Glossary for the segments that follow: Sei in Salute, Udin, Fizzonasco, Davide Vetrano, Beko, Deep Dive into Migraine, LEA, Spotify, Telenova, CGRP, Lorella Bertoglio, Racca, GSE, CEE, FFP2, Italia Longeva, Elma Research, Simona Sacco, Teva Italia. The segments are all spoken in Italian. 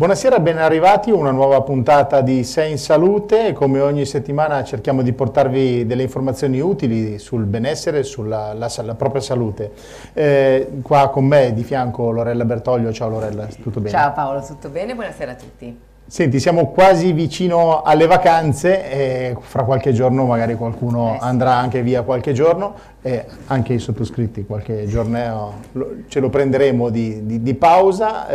Buonasera, ben arrivati a una nuova puntata di Sei in Salute. Come ogni settimana cerchiamo di portarvi delle informazioni utili sul benessere e sulla propria salute. Qua con me di fianco Lorella Bertoglio. Ciao Lorella, tutto bene? Ciao Paolo, tutto bene? Buonasera a tutti. Senti, siamo quasi vicino alle vacanze e fra qualche giorno magari qualcuno andrà anche via qualche giorno e anche i sottoscritti qualche giorno ce lo prenderemo di pausa,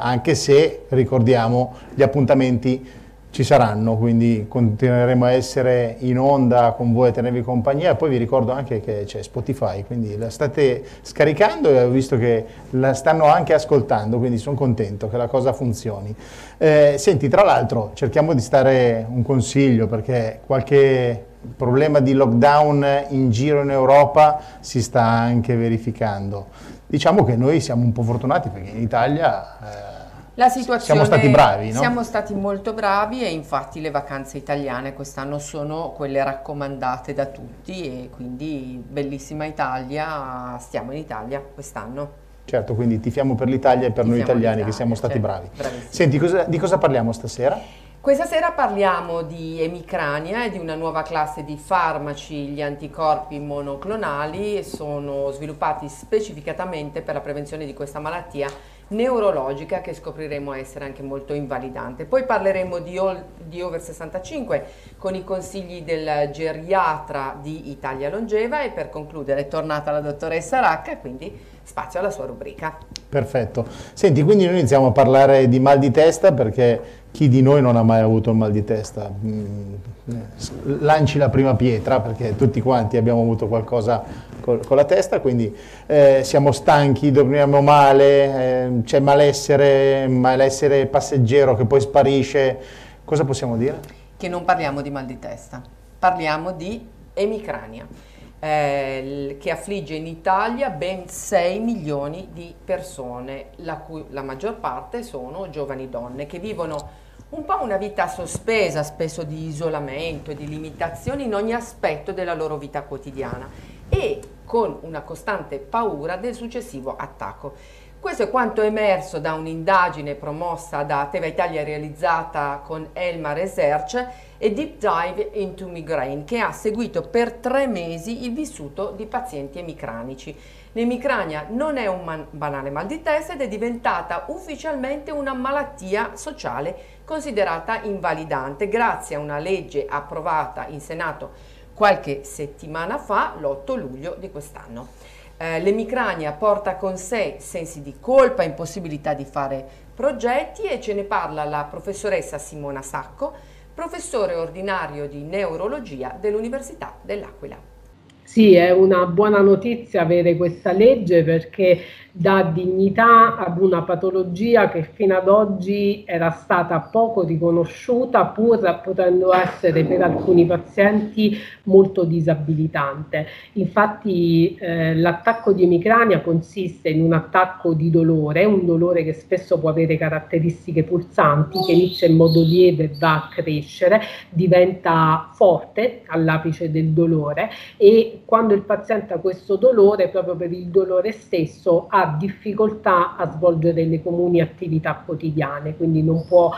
anche se ricordiamo gli appuntamenti ci saranno, quindi continueremo a essere in onda con voi, a tenervi compagnia. Poi vi ricordo anche che c'è Spotify, quindi la state scaricando e ho visto che la stanno anche ascoltando, quindi sono contento che la cosa funzioni. Senti, tra l'altro cerchiamo di stare un consiglio, perché qualche problema di lockdown in giro in Europa si sta anche verificando. Diciamo che noi siamo un po' fortunati perché in Italia la situazione, siamo stati bravi, no? Siamo stati molto bravi e infatti le vacanze italiane quest'anno sono quelle raccomandate da tutti e quindi bellissima Italia, stiamo in Italia quest'anno. Certo, quindi tifiamo per l'Italia e per noi italiani che siamo stati bravi. Bravissimo. Senti, di cosa parliamo stasera? Questa sera parliamo di emicrania e di una nuova classe di farmaci, gli anticorpi monoclonali, sono sviluppati specificatamente per la prevenzione di questa malattia neurologica che scopriremo essere anche molto invalidante. Poi parleremo di over 65 con i consigli del geriatra di Italia Longeva e per concludere è tornata la dottoressa Racca e quindi spazio alla sua rubrica. Perfetto. Senti, quindi noi iniziamo a parlare di mal di testa, perché chi di noi non ha mai avuto il mal di testa? Lanci la prima pietra, perché tutti quanti abbiamo avuto qualcosa con la testa, quindi siamo stanchi, dormiamo male, c'è malessere passeggero che poi sparisce. Cosa possiamo dire? Che non parliamo di mal di testa, parliamo di emicrania, che affligge in Italia ben 6 milioni di persone, la maggior parte sono giovani donne che vivono un po' una vita sospesa, spesso di isolamento e di limitazioni in ogni aspetto della loro vita quotidiana e con una costante paura del successivo attacco. Questo è quanto è emerso da un'indagine promossa da Teva Italia realizzata con Elma Research e Deep Dive into Migraine, che ha seguito per 3 mesi il vissuto di pazienti emicranici. L'emicrania non è un banale mal di testa ed è diventata ufficialmente una malattia sociale considerata invalidante grazie a una legge approvata in Senato qualche settimana fa, l'8 luglio di quest'anno. L'emicrania porta con sé sensi di colpa, impossibilità di fare progetti e ce ne parla la professoressa Simona Sacco, professore ordinario di neurologia dell'Università dell'Aquila. Sì, è una buona notizia avere questa legge perché dà dignità ad una patologia che fino ad oggi era stata poco riconosciuta, pur potendo essere per alcuni pazienti molto disabilitante. Infatti l'attacco di emicrania consiste in un attacco di dolore, un dolore che spesso può avere caratteristiche pulsanti, che inizia in modo lieve e va a crescere, diventa forte all'apice del dolore e quando il paziente ha questo dolore, proprio per il dolore stesso, ha difficoltà a svolgere le comuni attività quotidiane, quindi non può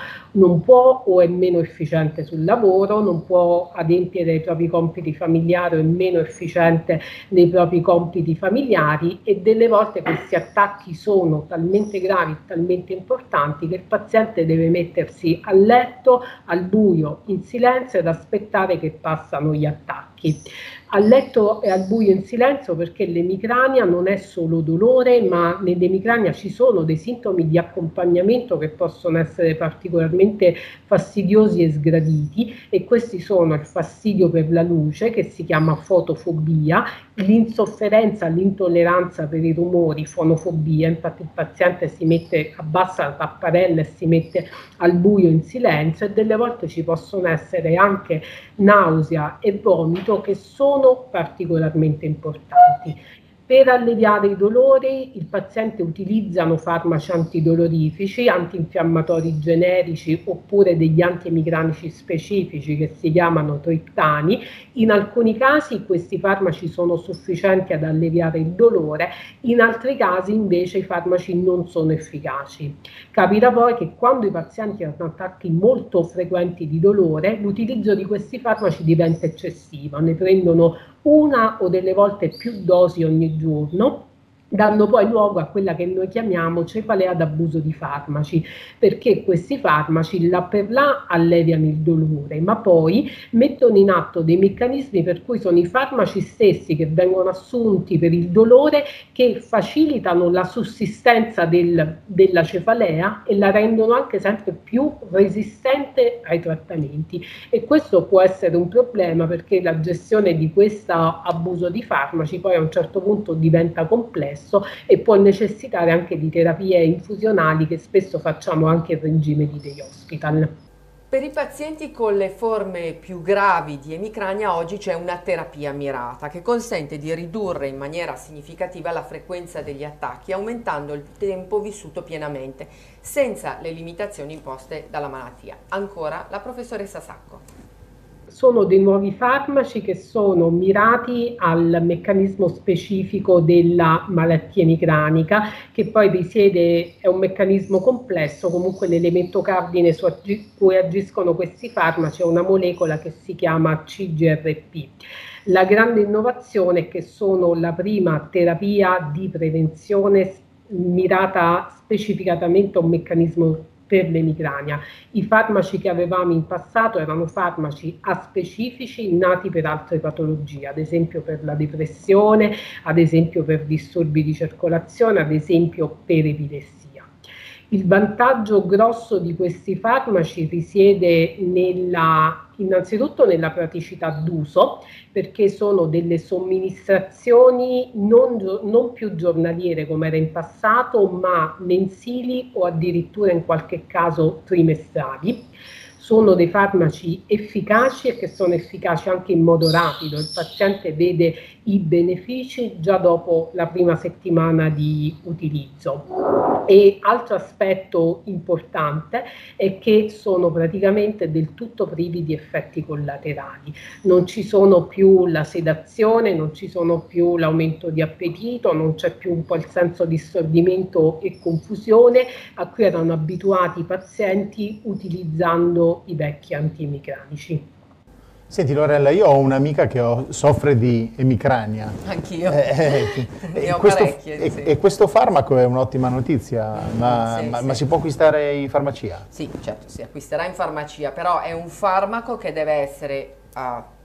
o è meno efficiente sul lavoro, non può adempiere i propri compiti familiari o è meno efficiente nei propri compiti familiari e delle volte questi attacchi sono talmente gravi, talmente importanti che il paziente deve mettersi a letto, al buio, in silenzio ed aspettare che passano gli attacchi. attacchi. A letto e al buio in silenzio, perché l'emicrania non è solo dolore, ma nell'emicrania ci sono dei sintomi di accompagnamento che possono essere particolarmente fastidiosi e sgraditi, e questi sono il fastidio per la luce, che si chiama fotofobia, l'insofferenza, l'intolleranza per i rumori, fonofobia, infatti il paziente si mette, abbassa la tapparella e si mette al buio in silenzio, e delle volte ci possono essere anche nausea e vomito, che sono particolarmente importanti. Per alleviare i dolori il paziente utilizza farmaci antidolorifici, antinfiammatori generici oppure degli antiemigranici specifici che si chiamano triptani. In alcuni casi questi farmaci sono sufficienti ad alleviare il dolore, in altri casi invece i farmaci non sono efficaci. Capita poi che quando i pazienti hanno attacchi molto frequenti di dolore, l'utilizzo di questi farmaci diventa eccessivo, ne prendono una o delle volte più dosi ogni giorno, dando poi luogo a quella che noi chiamiamo cefalea d'abuso di farmaci, perché questi farmaci là per là alleviano il dolore, ma poi mettono in atto dei meccanismi per cui sono i farmaci stessi che vengono assunti per il dolore che facilitano la sussistenza della cefalea e la rendono anche sempre più resistente ai trattamenti, e questo può essere un problema, perché la gestione di questo abuso di farmaci poi a un certo punto diventa complessa e può necessitare anche di terapie infusionali che spesso facciamo anche in regime di day hospital. Per i pazienti con le forme più gravi di emicrania oggi c'è una terapia mirata che consente di ridurre in maniera significativa la frequenza degli attacchi, aumentando il tempo vissuto pienamente, senza le limitazioni imposte dalla malattia. Ancora la professoressa Sacco. Sono dei nuovi farmaci che sono mirati al meccanismo specifico della malattia emicranica, che poi risiede, è un meccanismo complesso, comunque l'elemento cardine su cui agiscono questi farmaci è una molecola che si chiama CGRP. La grande innovazione è che sono la prima terapia di prevenzione mirata specificatamente a un meccanismo per l'emicrania. I farmaci che avevamo in passato erano farmaci aspecifici nati per altre patologie, ad esempio per la depressione, ad esempio per disturbi di circolazione, ad esempio per epilessia. Il vantaggio grosso di questi farmaci risiede innanzitutto nella praticità d'uso, perché sono delle somministrazioni non più giornaliere come era in passato, ma mensili o addirittura in qualche caso trimestrali. Sono dei farmaci efficaci e che sono efficaci anche in modo rapido, il paziente vede i benefici già dopo la prima settimana di utilizzo. E altro aspetto importante è che sono praticamente del tutto privi di effetti collaterali, non ci sono più la sedazione, non ci sono più l'aumento di appetito, non c'è più un po' il senso di stordimento e confusione a cui erano abituati i pazienti utilizzando i vecchi antiemicranici. Senti Lorella, io ho un'amica che soffre di emicrania. Anch'io. E questo farmaco è un'ottima notizia, ma si può acquistare in farmacia? Sì, certo, si acquisterà in farmacia, però è un farmaco che deve essere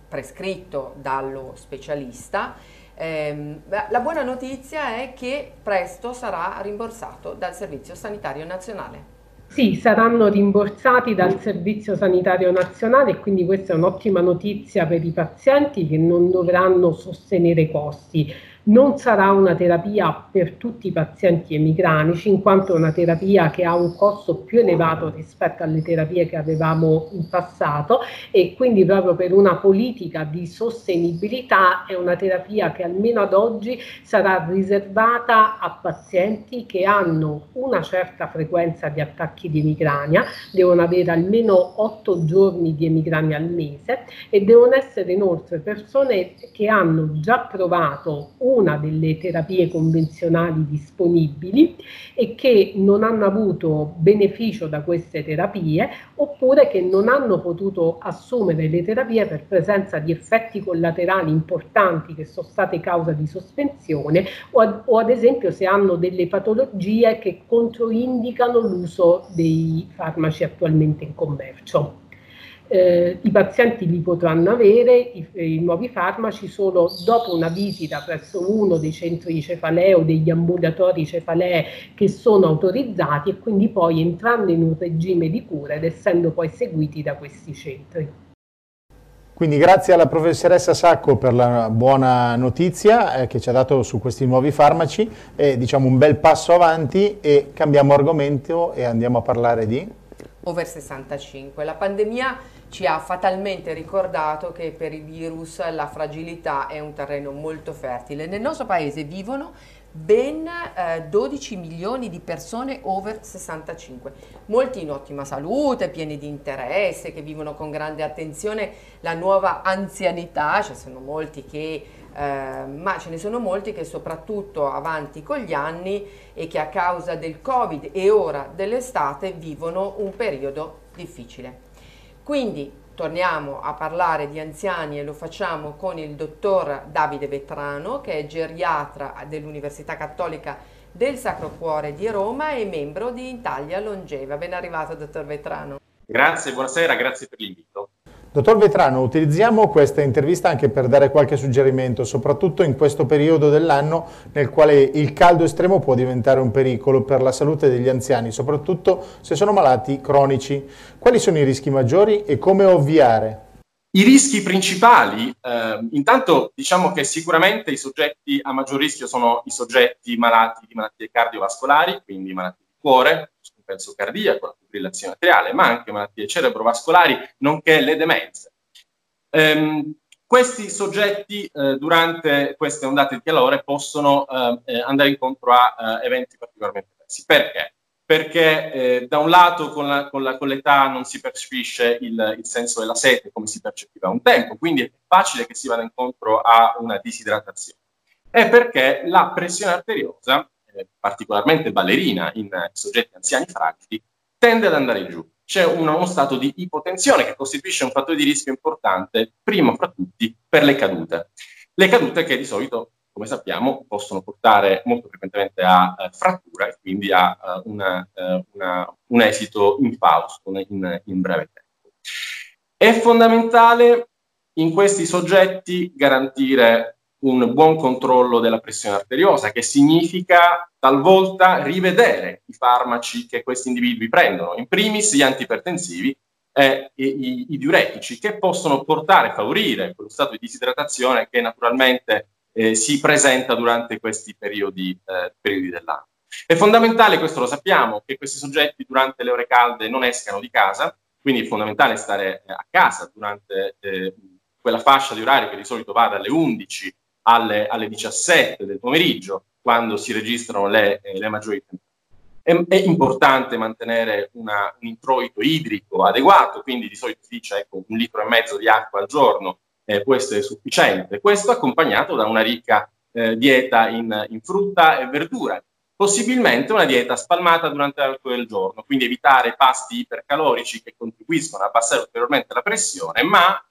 prescritto dallo specialista. La buona notizia è che presto sarà rimborsato dal Servizio Sanitario Nazionale. Sì, saranno rimborsati dal Servizio Sanitario Nazionale, e quindi questa è un'ottima notizia per i pazienti che non dovranno sostenere costi. Non sarà una terapia per tutti i pazienti emicranici, in quanto è una terapia che ha un costo più elevato rispetto alle terapie che avevamo in passato, e quindi proprio per una politica di sostenibilità è una terapia che almeno ad oggi sarà riservata a pazienti che hanno una certa frequenza di attacchi di emicrania, devono avere almeno 8 giorni di emicrania al mese e devono essere inoltre persone che hanno già provato una delle terapie convenzionali disponibili e che non hanno avuto beneficio da queste terapie, oppure che non hanno potuto assumere le terapie per presenza di effetti collaterali importanti che sono state causa di sospensione, o ad esempio se hanno delle patologie che controindicano l'uso dei farmaci attualmente in commercio. I pazienti li potranno avere, i nuovi farmaci solo dopo una visita presso uno dei centri cefalea o degli ambulatori cefalea che sono autorizzati, e quindi poi entrando in un regime di cura ed essendo poi seguiti da questi centri. Quindi grazie alla professoressa Sacco per la buona notizia che ci ha dato su questi nuovi farmaci, diciamo un bel passo avanti, e cambiamo argomento e andiamo a parlare di Over 65. La pandemia ci ha fatalmente ricordato che per i virus la fragilità è un terreno molto fertile. Nel nostro paese vivono ben 12 milioni di persone over 65, molti in ottima salute, pieni di interesse, che vivono con grande attenzione la nuova anzianità, ce ne sono molti che soprattutto avanti con gli anni e che a causa del Covid e ora dell'estate vivono un periodo difficile. Quindi torniamo a parlare di anziani e lo facciamo con il dottor Davide Vetrano, che è geriatra dell'Università Cattolica del Sacro Cuore di Roma e membro di Italia Longeva. Ben arrivato, dottor Vetrano. Grazie, buonasera, grazie per l'invito. Dottor Vetrano, utilizziamo questa intervista anche per dare qualche suggerimento, soprattutto in questo periodo dell'anno nel quale il caldo estremo può diventare un pericolo per la salute degli anziani, soprattutto se sono malati cronici. Quali sono i rischi maggiori e come ovviare? I rischi principali, intanto diciamo che sicuramente i soggetti a maggior rischio sono i soggetti malati di malattie cardiovascolari, quindi malattie di cuore, penso cardiaco, la fibrillazione atriale, ma anche malattie cerebrovascolari, nonché le demenze. Questi soggetti durante queste ondate di calore possono andare incontro a eventi particolarmente diversi. Perché? Perché da un lato con l'età non si percepisce il senso della sete come si percepiva un tempo, quindi è facile che si vada incontro a una disidratazione. È perché la pressione arteriosa, particolarmente ballerina in soggetti anziani fragili, tende ad andare giù. C'è uno stato di ipotensione che costituisce un fattore di rischio importante, primo fra tutti per le cadute. Le cadute che di solito, come sappiamo, possono portare molto frequentemente a frattura e quindi a un esito infausto in breve tempo. È fondamentale in questi soggetti garantire un buon controllo della pressione arteriosa, che significa talvolta rivedere i farmaci che questi individui prendono, in primis gli antipertensivi e i diuretici, che possono portare, favorire quello stato di disidratazione che naturalmente si presenta durante questi periodi dell'anno. È fondamentale, questo lo sappiamo, che questi soggetti durante le ore calde non escano di casa, quindi è fondamentale stare a casa durante quella fascia di orario che di solito va dalle 11 alle 17 del pomeriggio, quando si registrano le maggiori temperature. È importante mantenere un introito idrico adeguato, quindi di solito si dice ecco, 1,5 litri di acqua al giorno può essere sufficiente. Questo accompagnato da una ricca dieta in frutta e verdura, possibilmente una dieta spalmata durante l'arco del giorno, quindi evitare pasti ipercalorici che contribuiscono a abbassare ulteriormente la pressione, ma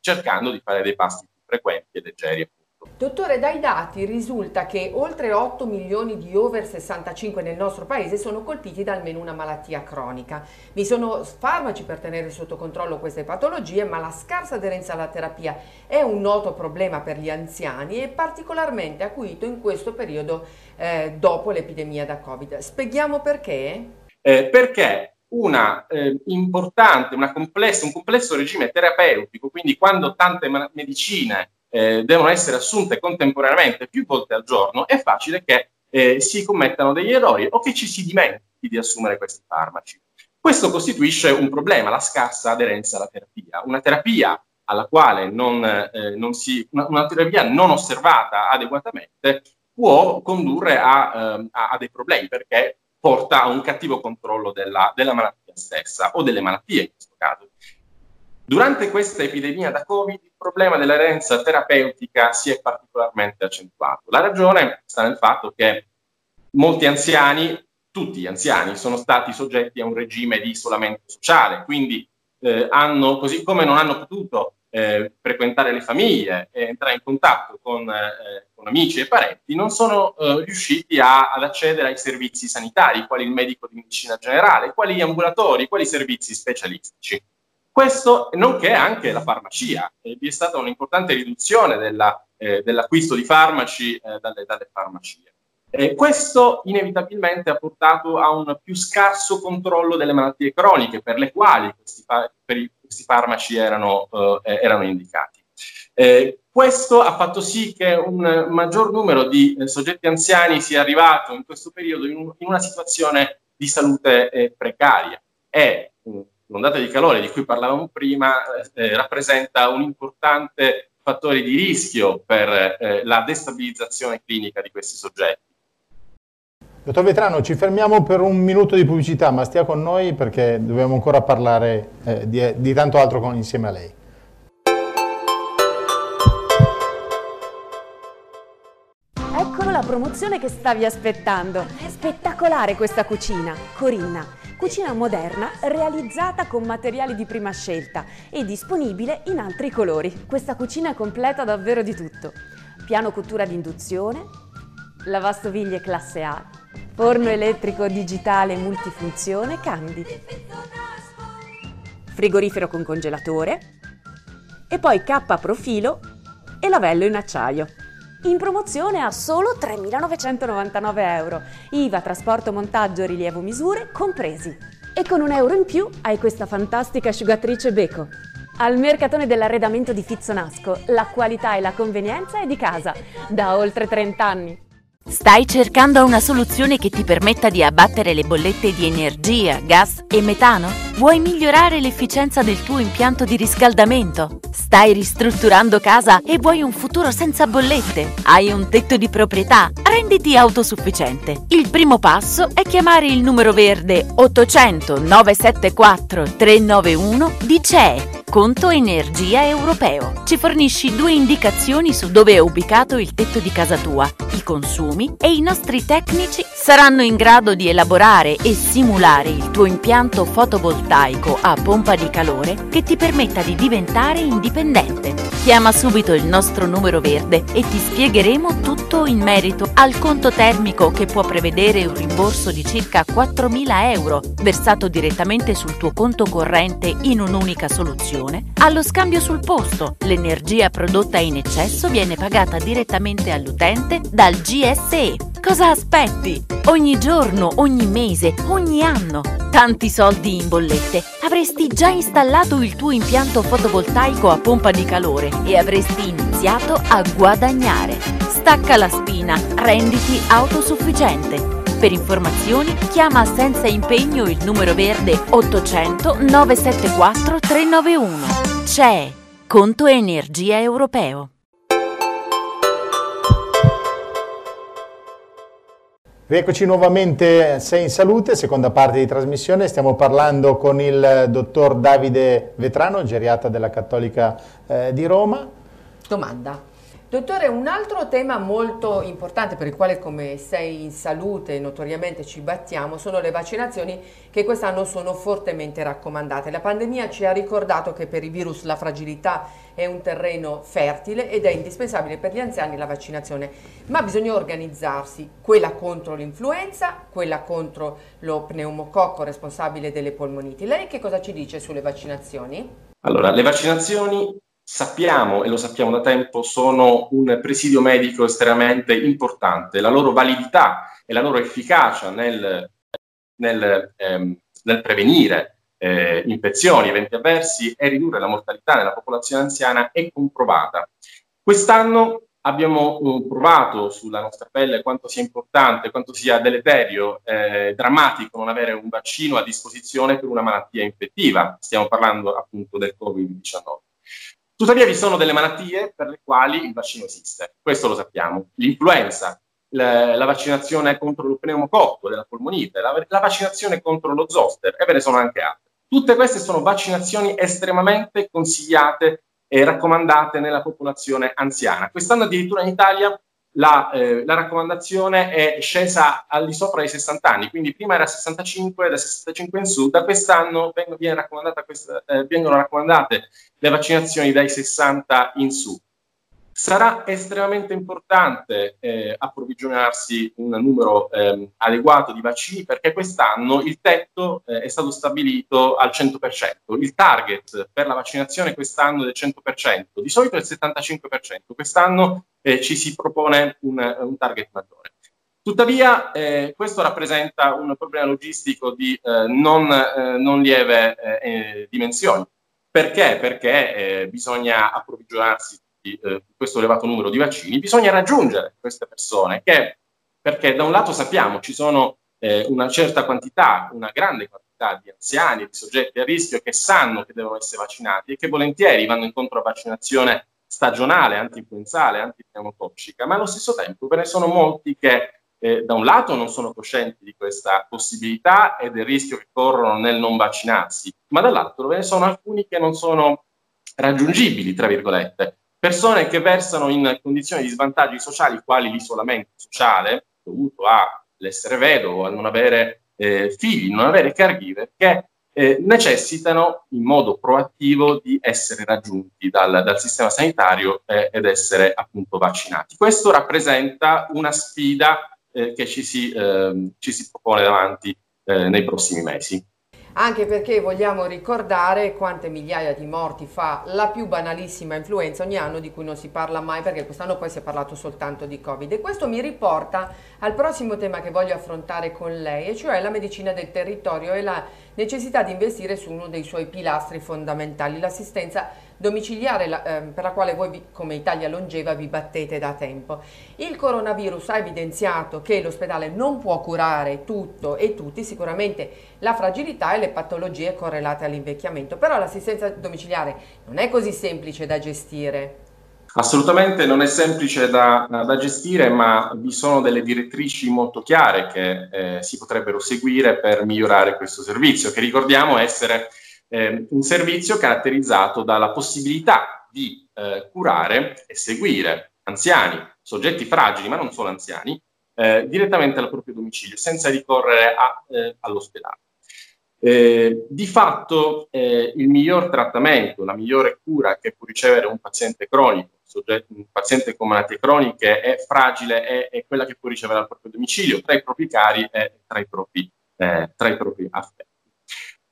cercando di fare dei pasti frequenti e leggeri, appunto. Dottore, dai dati risulta che oltre 8 milioni di over 65 nel nostro paese sono colpiti da almeno una malattia cronica. Vi sono farmaci per tenere sotto controllo queste patologie, ma la scarsa aderenza alla terapia è un noto problema per gli anziani e particolarmente acuito in questo periodo dopo l'epidemia da Covid. Spieghiamo perché? Perché un complesso regime terapeutico, quindi quando tante medicine devono essere assunte contemporaneamente più volte al giorno, è facile che si commettano degli errori o che ci si dimentichi di assumere questi farmaci. Questo costituisce un problema, la scarsa aderenza alla terapia. Una terapia alla quale una terapia non osservata adeguatamente può condurre a dei problemi, perché porta a un cattivo controllo della malattia stessa, o delle malattie in questo caso. Durante questa epidemia da Covid il problema dell'aderenza terapeutica si è particolarmente accentuato. La ragione sta nel fatto che molti anziani, tutti gli anziani, sono stati soggetti a un regime di isolamento sociale, quindi così come non hanno potuto frequentare le famiglie, entrare in contatto con amici e parenti, non sono riusciti ad accedere ai servizi sanitari, quali il medico di medicina generale, quali gli ambulatori, quali i servizi specialistici. Questo nonché anche la farmacia. Vi è stata un'importante riduzione dell'acquisto di farmaci dalle farmacie. Questo inevitabilmente ha portato a un più scarso controllo delle malattie croniche per le quali questi farmaci erano indicati. Questo ha fatto sì che un maggior numero di soggetti anziani sia arrivato in questo periodo in una situazione di salute precaria e l'ondata di calore di cui parlavamo prima rappresenta un importante fattore di rischio per la destabilizzazione clinica di questi soggetti. Dottor Vetrano, ci fermiamo per un minuto di pubblicità, ma stia con noi perché dobbiamo ancora parlare di tanto altro insieme a lei. Eccolo la promozione che stavi aspettando. Spettacolare questa cucina, Corinna. Cucina moderna realizzata con materiali di prima scelta e disponibile in altri colori. Questa cucina completa davvero di tutto. Piano cottura di induzione, lavastoviglie classe A, forno elettrico digitale multifunzione Candy, frigorifero con congelatore e poi K profilo e lavello in acciaio. In promozione a solo 3.999 euro, IVA, trasporto, montaggio, rilievo, misure compresi. E con €1 in più hai questa fantastica asciugatrice Beko. Al mercatone dell'arredamento di Fizzonasco, la qualità e la convenienza è di casa, da oltre 30 anni. Stai cercando una soluzione che ti permetta di abbattere le bollette di energia, gas e metano? Vuoi migliorare l'efficienza del tuo impianto di riscaldamento? Stai ristrutturando casa e vuoi un futuro senza bollette? Hai un tetto di proprietà? Renditi autosufficiente. Il primo passo è chiamare il numero verde 800 974 391 di CEE. Conto Energia Europeo. Ci fornisci 2 indicazioni su dove è ubicato il tetto di casa tua, i consumi e i nostri tecnici saranno in grado di elaborare e simulare il tuo impianto fotovoltaico a pompa di calore che ti permetta di diventare indipendente. Chiama subito il nostro numero verde e ti spiegheremo tutto in merito al conto termico che può prevedere un rimborso di circa 4.000 euro versato direttamente sul tuo conto corrente in un'unica soluzione. Allo scambio sul posto, l'energia prodotta in eccesso viene pagata direttamente all'utente dal GSE. Cosa aspetti? Ogni giorno, ogni mese, ogni anno, tanti soldi in bollette. Avresti già installato il tuo impianto fotovoltaico a pompa di calore e avresti iniziato a guadagnare. Stacca la spina, renditi autosufficiente. Per informazioni chiama senza impegno il numero verde 800 974 391. CEE, Conto Energia Europeo. Rieccoci nuovamente, Sei in Salute, seconda parte di trasmissione. Stiamo parlando con il dottor Davide Vetrano, geriatra della Cattolica di Roma. Domanda. Dottore, un altro tema molto importante per il quale come Sei in Salute notoriamente ci battiamo sono le vaccinazioni che quest'anno sono fortemente raccomandate. La pandemia ci ha ricordato che per i virus la fragilità è un terreno fertile ed è indispensabile per gli anziani la vaccinazione, ma bisogna organizzarsi, quella contro l'influenza, quella contro lo pneumococco responsabile delle polmoniti. Lei che cosa ci dice sulle vaccinazioni? Allora, le vaccinazioni sappiamo, e lo sappiamo da tempo, sono un presidio medico estremamente importante. La loro validità e la loro efficacia nel prevenire infezioni, eventi avversi e ridurre la mortalità nella popolazione anziana è comprovata. Quest'anno abbiamo provato sulla nostra pelle quanto sia importante, quanto sia deleterio, drammatico non avere un vaccino a disposizione per una malattia infettiva. Stiamo parlando appunto del Covid-19. Tuttavia vi sono delle malattie per le quali il vaccino esiste, questo lo sappiamo. L'influenza, la vaccinazione contro lo pneumococco, della polmonite, la vaccinazione contro lo zoster e ve ne sono anche altre. Tutte queste sono vaccinazioni estremamente consigliate e raccomandate nella popolazione anziana. Quest'anno addirittura in Italia la raccomandazione è scesa al di sopra dei 60 anni, quindi prima era 65, da 65 in su, da quest'anno vengono raccomandate le vaccinazioni dai 60 in su. Sarà estremamente importante approvvigionarsi un numero adeguato di vaccini, perché quest'anno il tetto è stato stabilito al 100%. Il target per la vaccinazione quest'anno è del 100%, di solito è il 75%, quest'anno ci si propone un target maggiore. Tuttavia questo rappresenta un problema logistico di non lieve dimensioni. Perché? Perché bisogna approvvigionarsi di questo elevato numero di vaccini, bisogna raggiungere queste persone, perché da un lato sappiamo ci sono una certa quantità, una grande quantità di anziani, di soggetti a rischio che sanno che devono essere vaccinati e che volentieri vanno incontro a vaccinazione stagionale, anti-influenzale, antipneumococcica, ma allo stesso tempo ve ne sono molti che da un lato non sono coscienti di questa possibilità e del rischio che corrono nel non vaccinarsi, ma dall'altro ve ne sono alcuni che non sono raggiungibili, tra virgolette, persone che versano in condizioni di svantaggi sociali quali l'isolamento sociale, dovuto all'essere vedovo, a non avere figli, non avere caregiver, che necessitano in modo proattivo di essere raggiunti dal sistema sanitario ed essere appunto vaccinati. Questo rappresenta una sfida che ci si propone davanti nei prossimi mesi. Anche perché vogliamo ricordare quante migliaia di morti fa la più banalissima influenza ogni anno, di cui non si parla mai, perché quest'anno poi si è parlato soltanto di Covid. E questo mi riporta al prossimo tema che voglio affrontare con lei, e cioè la medicina del territorio e la necessità di investire su uno dei suoi pilastri fondamentali, l'assistenza domiciliare, per la quale voi come Italia Longeva vi battete da tempo. Il coronavirus ha evidenziato che l'ospedale non può curare tutto e tutti, sicuramente la fragilità e le patologie correlate all'invecchiamento, però l'assistenza domiciliare non è così semplice da gestire. Assolutamente non è semplice da gestire, ma vi sono delle direttrici molto chiare che si potrebbero seguire per migliorare questo servizio, che ricordiamo essere un servizio caratterizzato dalla possibilità di curare e seguire anziani, soggetti fragili, ma non solo anziani, direttamente al proprio domicilio, senza ricorrere all'ospedale. Di fatto il miglior trattamento, la migliore cura che può ricevere un paziente cronico, un paziente con malattie croniche e fragile è quella che può ricevere al proprio domicilio, tra i propri cari e tra i propri affetti.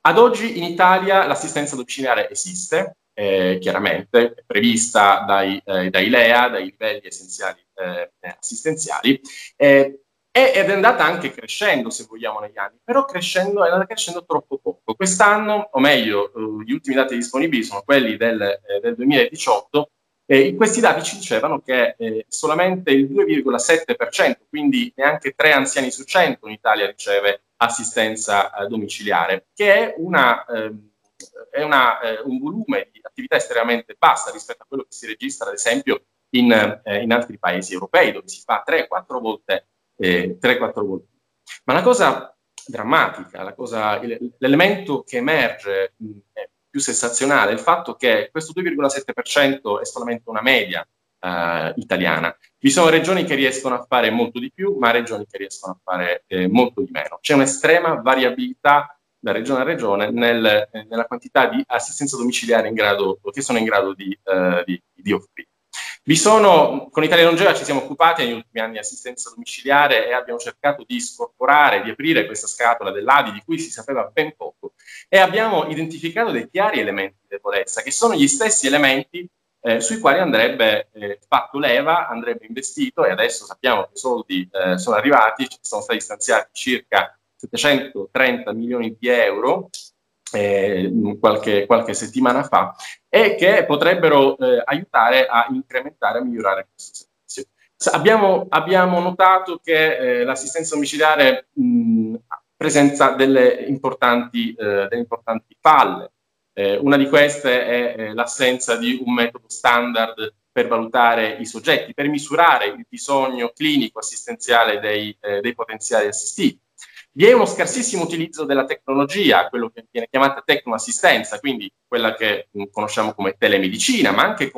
Ad oggi in Italia l'assistenza domiciliare esiste, chiaramente è prevista dai LEA, dai livelli essenziali assistenziali, ed è andata anche crescendo, se vogliamo, negli anni, però è andata crescendo troppo poco. Quest'anno, o meglio, gli ultimi dati disponibili sono quelli del 2018, e questi dati ci dicevano che solamente il 2,7%, quindi neanche 3 anziani su 100 in Italia riceve assistenza domiciliare, che è un volume di attività estremamente bassa rispetto a quello che si registra, ad esempio, in altri paesi europei, dove si fa 3-4 volte. 3-4 volte. Ma la cosa drammatica, l'elemento che emerge più sensazionale è il fatto che questo 2,7% è solamente una media italiana. Vi sono regioni che riescono a fare molto di più, ma regioni che riescono a fare molto di meno. C'è un'estrema variabilità da regione a regione nella quantità di assistenza domiciliare che sono in grado di offrire. Con Italia Longeva ci siamo occupati negli ultimi anni di assistenza domiciliare e abbiamo cercato di scorporare, di aprire questa scatola dell'ADI di cui si sapeva ben poco, e abbiamo identificato dei chiari elementi di debolezza, che sono gli stessi elementi sui quali andrebbe fatto leva, andrebbe investito, e adesso sappiamo che i soldi sono arrivati, sono stati stanziati circa 730 milioni di euro qualche settimana fa, e che potrebbero aiutare a incrementare, a migliorare questo servizio. Abbiamo notato che l'assistenza domiciliare presenta delle importanti falle. Una di queste è l'assenza di un metodo standard per valutare i soggetti, per misurare il bisogno clinico assistenziale dei potenziali assistiti. Vi è uno scarsissimo utilizzo della tecnologia, quello che viene chiamata tecnoassistenza, quindi quella che conosciamo come telemedicina, ma anche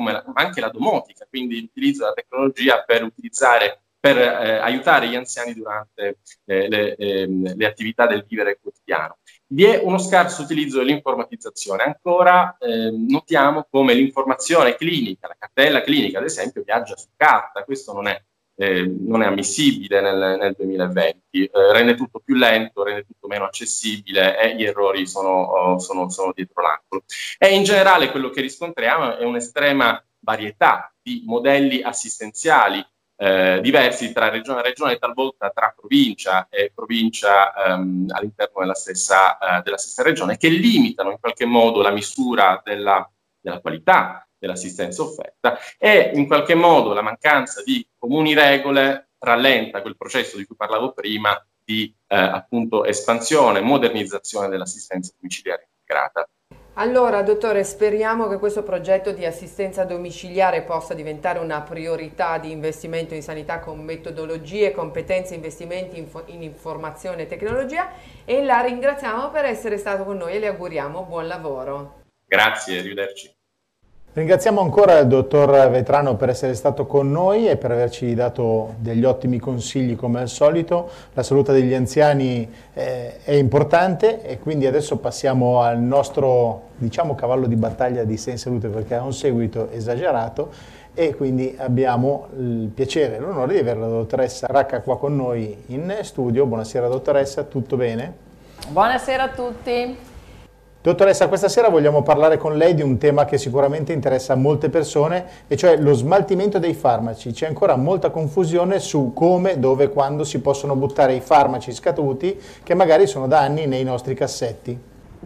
la domotica, quindi l'utilizzo della tecnologia per aiutare gli anziani durante le attività del vivere quotidiano. vi è uno scarso utilizzo dell'informatizzazione. Ancora notiamo come l'informazione clinica, la cartella clinica ad esempio, viaggia su carta. Questo non è ammissibile nel 2020, rende tutto più lento, rende tutto meno accessibile e gli errori sono dietro l'angolo. E in generale quello che riscontriamo è un'estrema varietà di modelli assistenziali diversi tra regione a regione, talvolta tra provincia e provincia all'interno della stessa regione, che limitano in qualche modo la misura della qualità dell'assistenza offerta, e in qualche modo la mancanza di comuni regole rallenta quel processo di cui parlavo prima di appunto espansione, modernizzazione dell'assistenza domiciliare integrata. Allora, dottore, speriamo che questo progetto di assistenza domiciliare possa diventare una priorità di investimento in sanità con metodologie, competenze, investimenti in informazione e tecnologia, e la ringraziamo per essere stato con noi e le auguriamo buon lavoro. Grazie, arrivederci. Ringraziamo ancora il dottor Vetrano per essere stato con noi e per averci dato degli ottimi consigli come al solito. La salute degli anziani è importante e quindi adesso passiamo al nostro, diciamo, cavallo di battaglia di Sei in Salute, perché ha un seguito esagerato, e quindi abbiamo il piacere e l'onore di avere la dottoressa Racca qua con noi in studio. Buonasera dottoressa, tutto bene? Buonasera a tutti. Dottoressa, questa sera vogliamo parlare con lei di un tema che sicuramente interessa a molte persone, e cioè lo smaltimento dei farmaci. C'è ancora molta confusione su come, dove e quando si possono buttare i farmaci scaduti, che magari sono da anni nei nostri cassetti.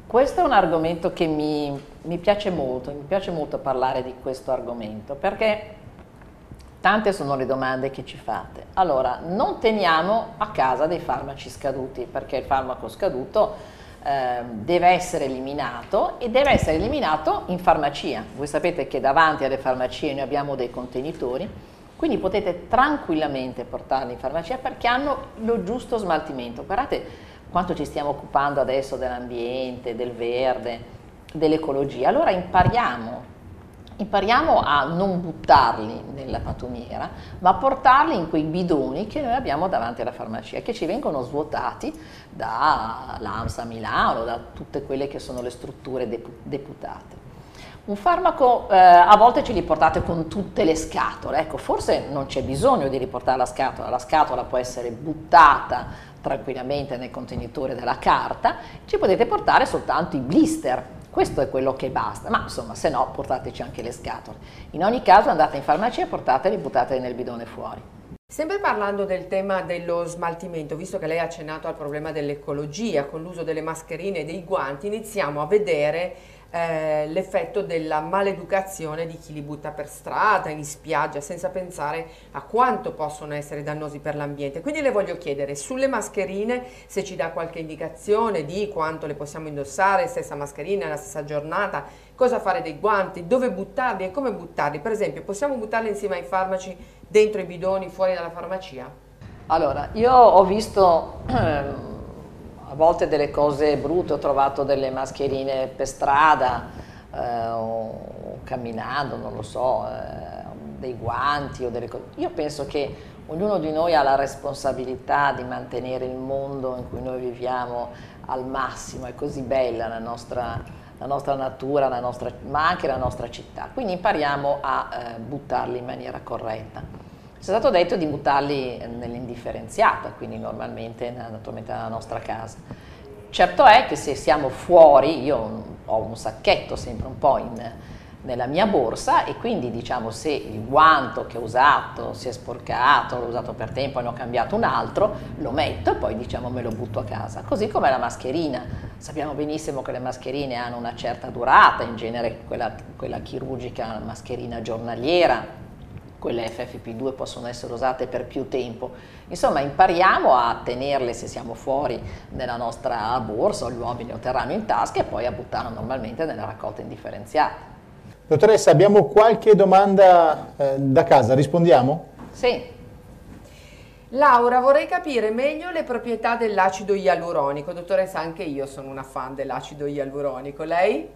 Questo è un argomento che mi piace molto parlare di questo argomento, perché tante sono le domande che ci fate. Allora, non teniamo a casa dei farmaci scaduti, perché il farmaco scaduto deve essere eliminato, e deve essere eliminato in farmacia. Voi sapete che davanti alle farmacie noi abbiamo dei contenitori, quindi potete tranquillamente portarli in farmacia perché hanno lo giusto smaltimento. Guardate quanto ci stiamo occupando adesso dell'ambiente, del verde, dell'ecologia. Allora impariamo a non buttarli nella patumiera, ma a portarli in quei bidoni che noi abbiamo davanti alla farmacia, che ci vengono svuotati dall'AMSA Milano, da tutte quelle che sono le strutture deputate. Un farmaco a volte ce li portate con tutte le scatole. Ecco, forse non c'è bisogno di riportare la scatola può essere buttata tranquillamente nel contenitore della carta, ci potete portare soltanto i blister. Questo è quello che basta, ma insomma, se no portateci anche le scatole. In ogni caso andate in farmacia, portateli, buttateli nel bidone fuori. Sempre parlando del tema dello smaltimento, visto che lei ha accennato al problema dell'ecologia, con l'uso delle mascherine e dei guanti, iniziamo a vedere l'effetto della maleducazione di chi li butta per strada, in spiaggia, senza pensare a quanto possono essere dannosi per l'ambiente. Quindi le voglio chiedere sulle mascherine, se ci dà qualche indicazione di quanto le possiamo indossare, stessa mascherina nella stessa giornata, cosa fare dei guanti, dove buttarli e come buttarli. Per esempio, possiamo buttarli insieme ai farmaci, dentro i bidoni, fuori dalla farmacia? Allora, io ho visto a volte delle cose brutte, ho trovato delle mascherine per strada, o camminando, non lo so, dei guanti o delle cose. Io penso che ognuno di noi ha la responsabilità di mantenere il mondo in cui noi viviamo al massimo. È così bella la nostra natura, ma anche la nostra città, quindi impariamo a buttarli in maniera corretta. C'è stato detto di buttarli nell'indifferenziata, quindi naturalmente nella nostra casa. Certo è che se siamo fuori, io ho un sacchetto sempre un po' nella mia borsa, e quindi diciamo se il guanto che ho usato si è sporcato, l'ho usato per tempo e ne ho cambiato un altro, lo metto e poi diciamo me lo butto a casa. Così come la mascherina, sappiamo benissimo che le mascherine hanno una certa durata, in genere quella chirurgica, la mascherina giornaliera, quelle FFP2 possono essere usate per più tempo. Insomma, impariamo a tenerle, se siamo fuori, nella nostra borsa, o gli uomini lo terranno in tasca, e poi a buttarlo normalmente nella raccolta indifferenziata. Dottoressa, abbiamo qualche domanda da casa, rispondiamo? Sì. Laura, vorrei capire meglio le proprietà dell'acido ialuronico. Dottoressa, anche io sono una fan dell'acido ialuronico, lei?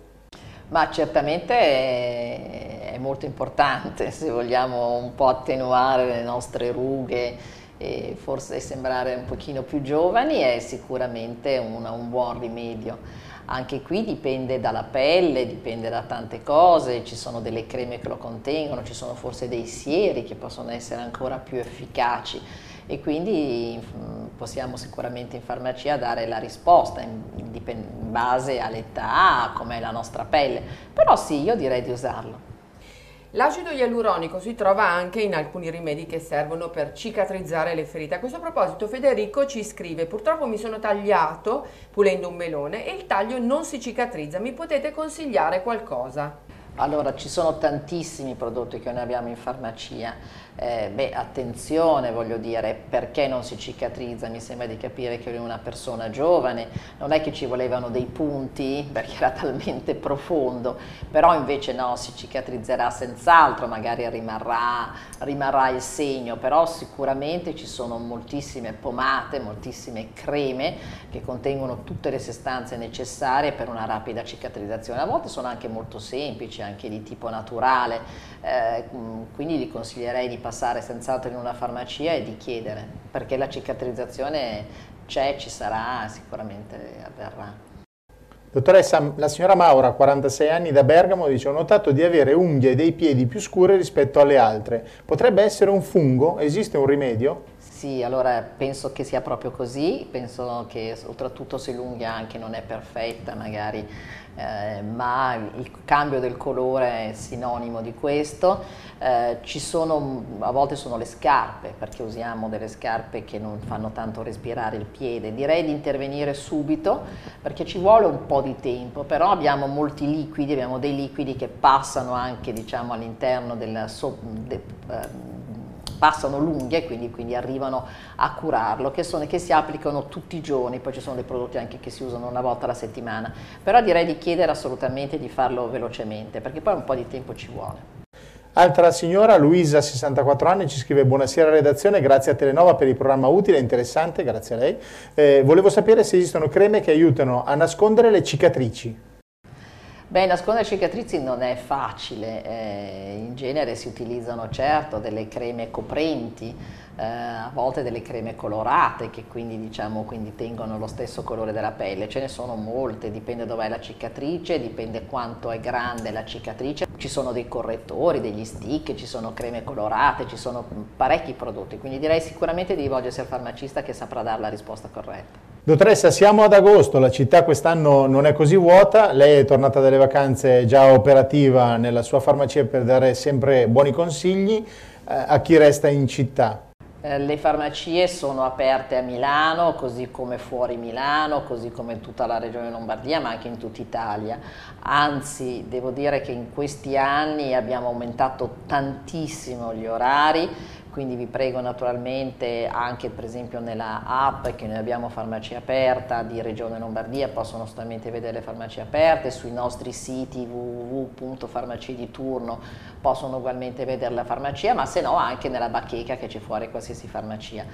Ma certamente è molto importante se vogliamo un po' attenuare le nostre rughe e forse sembrare un pochino più giovani è sicuramente un buon rimedio. Anche qui dipende dalla pelle, dipende da tante cose, ci sono delle creme che lo contengono, ci sono forse dei sieri che possono essere ancora più efficaci e quindi possiamo sicuramente in farmacia dare la risposta in base all'età, com'è la nostra pelle, però sì, io direi di usarlo. L'acido ialuronico si trova anche in alcuni rimedi che servono per cicatrizzare le ferite. A questo proposito Federico ci scrive: purtroppo mi sono tagliato pulendo un melone e il taglio non si cicatrizza, mi potete consigliare qualcosa? Allora, ci sono tantissimi prodotti che noi abbiamo in farmacia, attenzione, voglio dire, perché non si cicatrizza? Mi sembra di capire che una persona giovane, non è che ci volevano dei punti perché era talmente profondo, però invece no, si cicatrizzerà senz'altro, magari rimarrà il segno, però sicuramente ci sono moltissime pomate, moltissime creme che contengono tutte le sostanze necessarie per una rapida cicatrizzazione, a volte sono anche molto semplici, anche di tipo naturale, quindi li consiglierei di passare senz'altro in una farmacia e di chiedere, perché la cicatrizzazione c'è, ci sarà, sicuramente avverrà. Dottoressa, la signora Maura, 46 anni, da Bergamo, dice: ho notato di avere unghie dei piedi più scure rispetto alle altre, potrebbe essere un fungo? Esiste un rimedio? Sì, allora penso che sia proprio così, penso che oltretutto se l'unghia anche non è perfetta magari, ma il cambio del colore è sinonimo di questo. Ci sono, a volte sono le scarpe, perché usiamo delle scarpe che non fanno tanto respirare il piede. Direi di intervenire subito perché ci vuole un po' di tempo, però abbiamo molti liquidi, abbiamo dei liquidi che passano anche, diciamo, all'interno del passano l'unghia e quindi arrivano a curarlo, che si applicano tutti i giorni, poi ci sono dei prodotti anche che si usano una volta alla settimana, però direi di chiedere assolutamente di farlo velocemente perché poi un po' di tempo ci vuole. Altra signora, Luisa, 64 anni, ci scrive: buonasera redazione, grazie a Telenova per il programma utile e interessante, grazie a lei, volevo sapere se esistono creme che aiutano a nascondere le cicatrici. Beh, nascondere cicatrici non è facile, in genere si utilizzano certo delle creme coprenti, a volte delle creme colorate che quindi tengono lo stesso colore della pelle, ce ne sono molte, dipende dov'è la cicatrice, dipende quanto è grande la cicatrice, ci sono dei correttori, degli stick, ci sono creme colorate, ci sono parecchi prodotti, quindi direi sicuramente di rivolgersi al farmacista che saprà dare la risposta corretta. Dottoressa, siamo ad agosto, la città quest'anno non è così vuota, lei è tornata dalle vacanze già operativa nella sua farmacia per dare sempre buoni consigli a chi resta in città. Le farmacie sono aperte a Milano, così come fuori Milano, così come in tutta la regione Lombardia, ma anche in tutta Italia. Anzi, devo dire che in questi anni abbiamo aumentato tantissimo gli orari, quindi vi prego naturalmente anche per esempio nella app che noi abbiamo Farmacia Aperta di Regione Lombardia, possono assolutamente vedere le farmacie aperte, sui nostri siti www.farmacie di turno possono ugualmente vedere la farmacia, ma se no anche nella bacheca che c'è fuori qualsiasi farmacia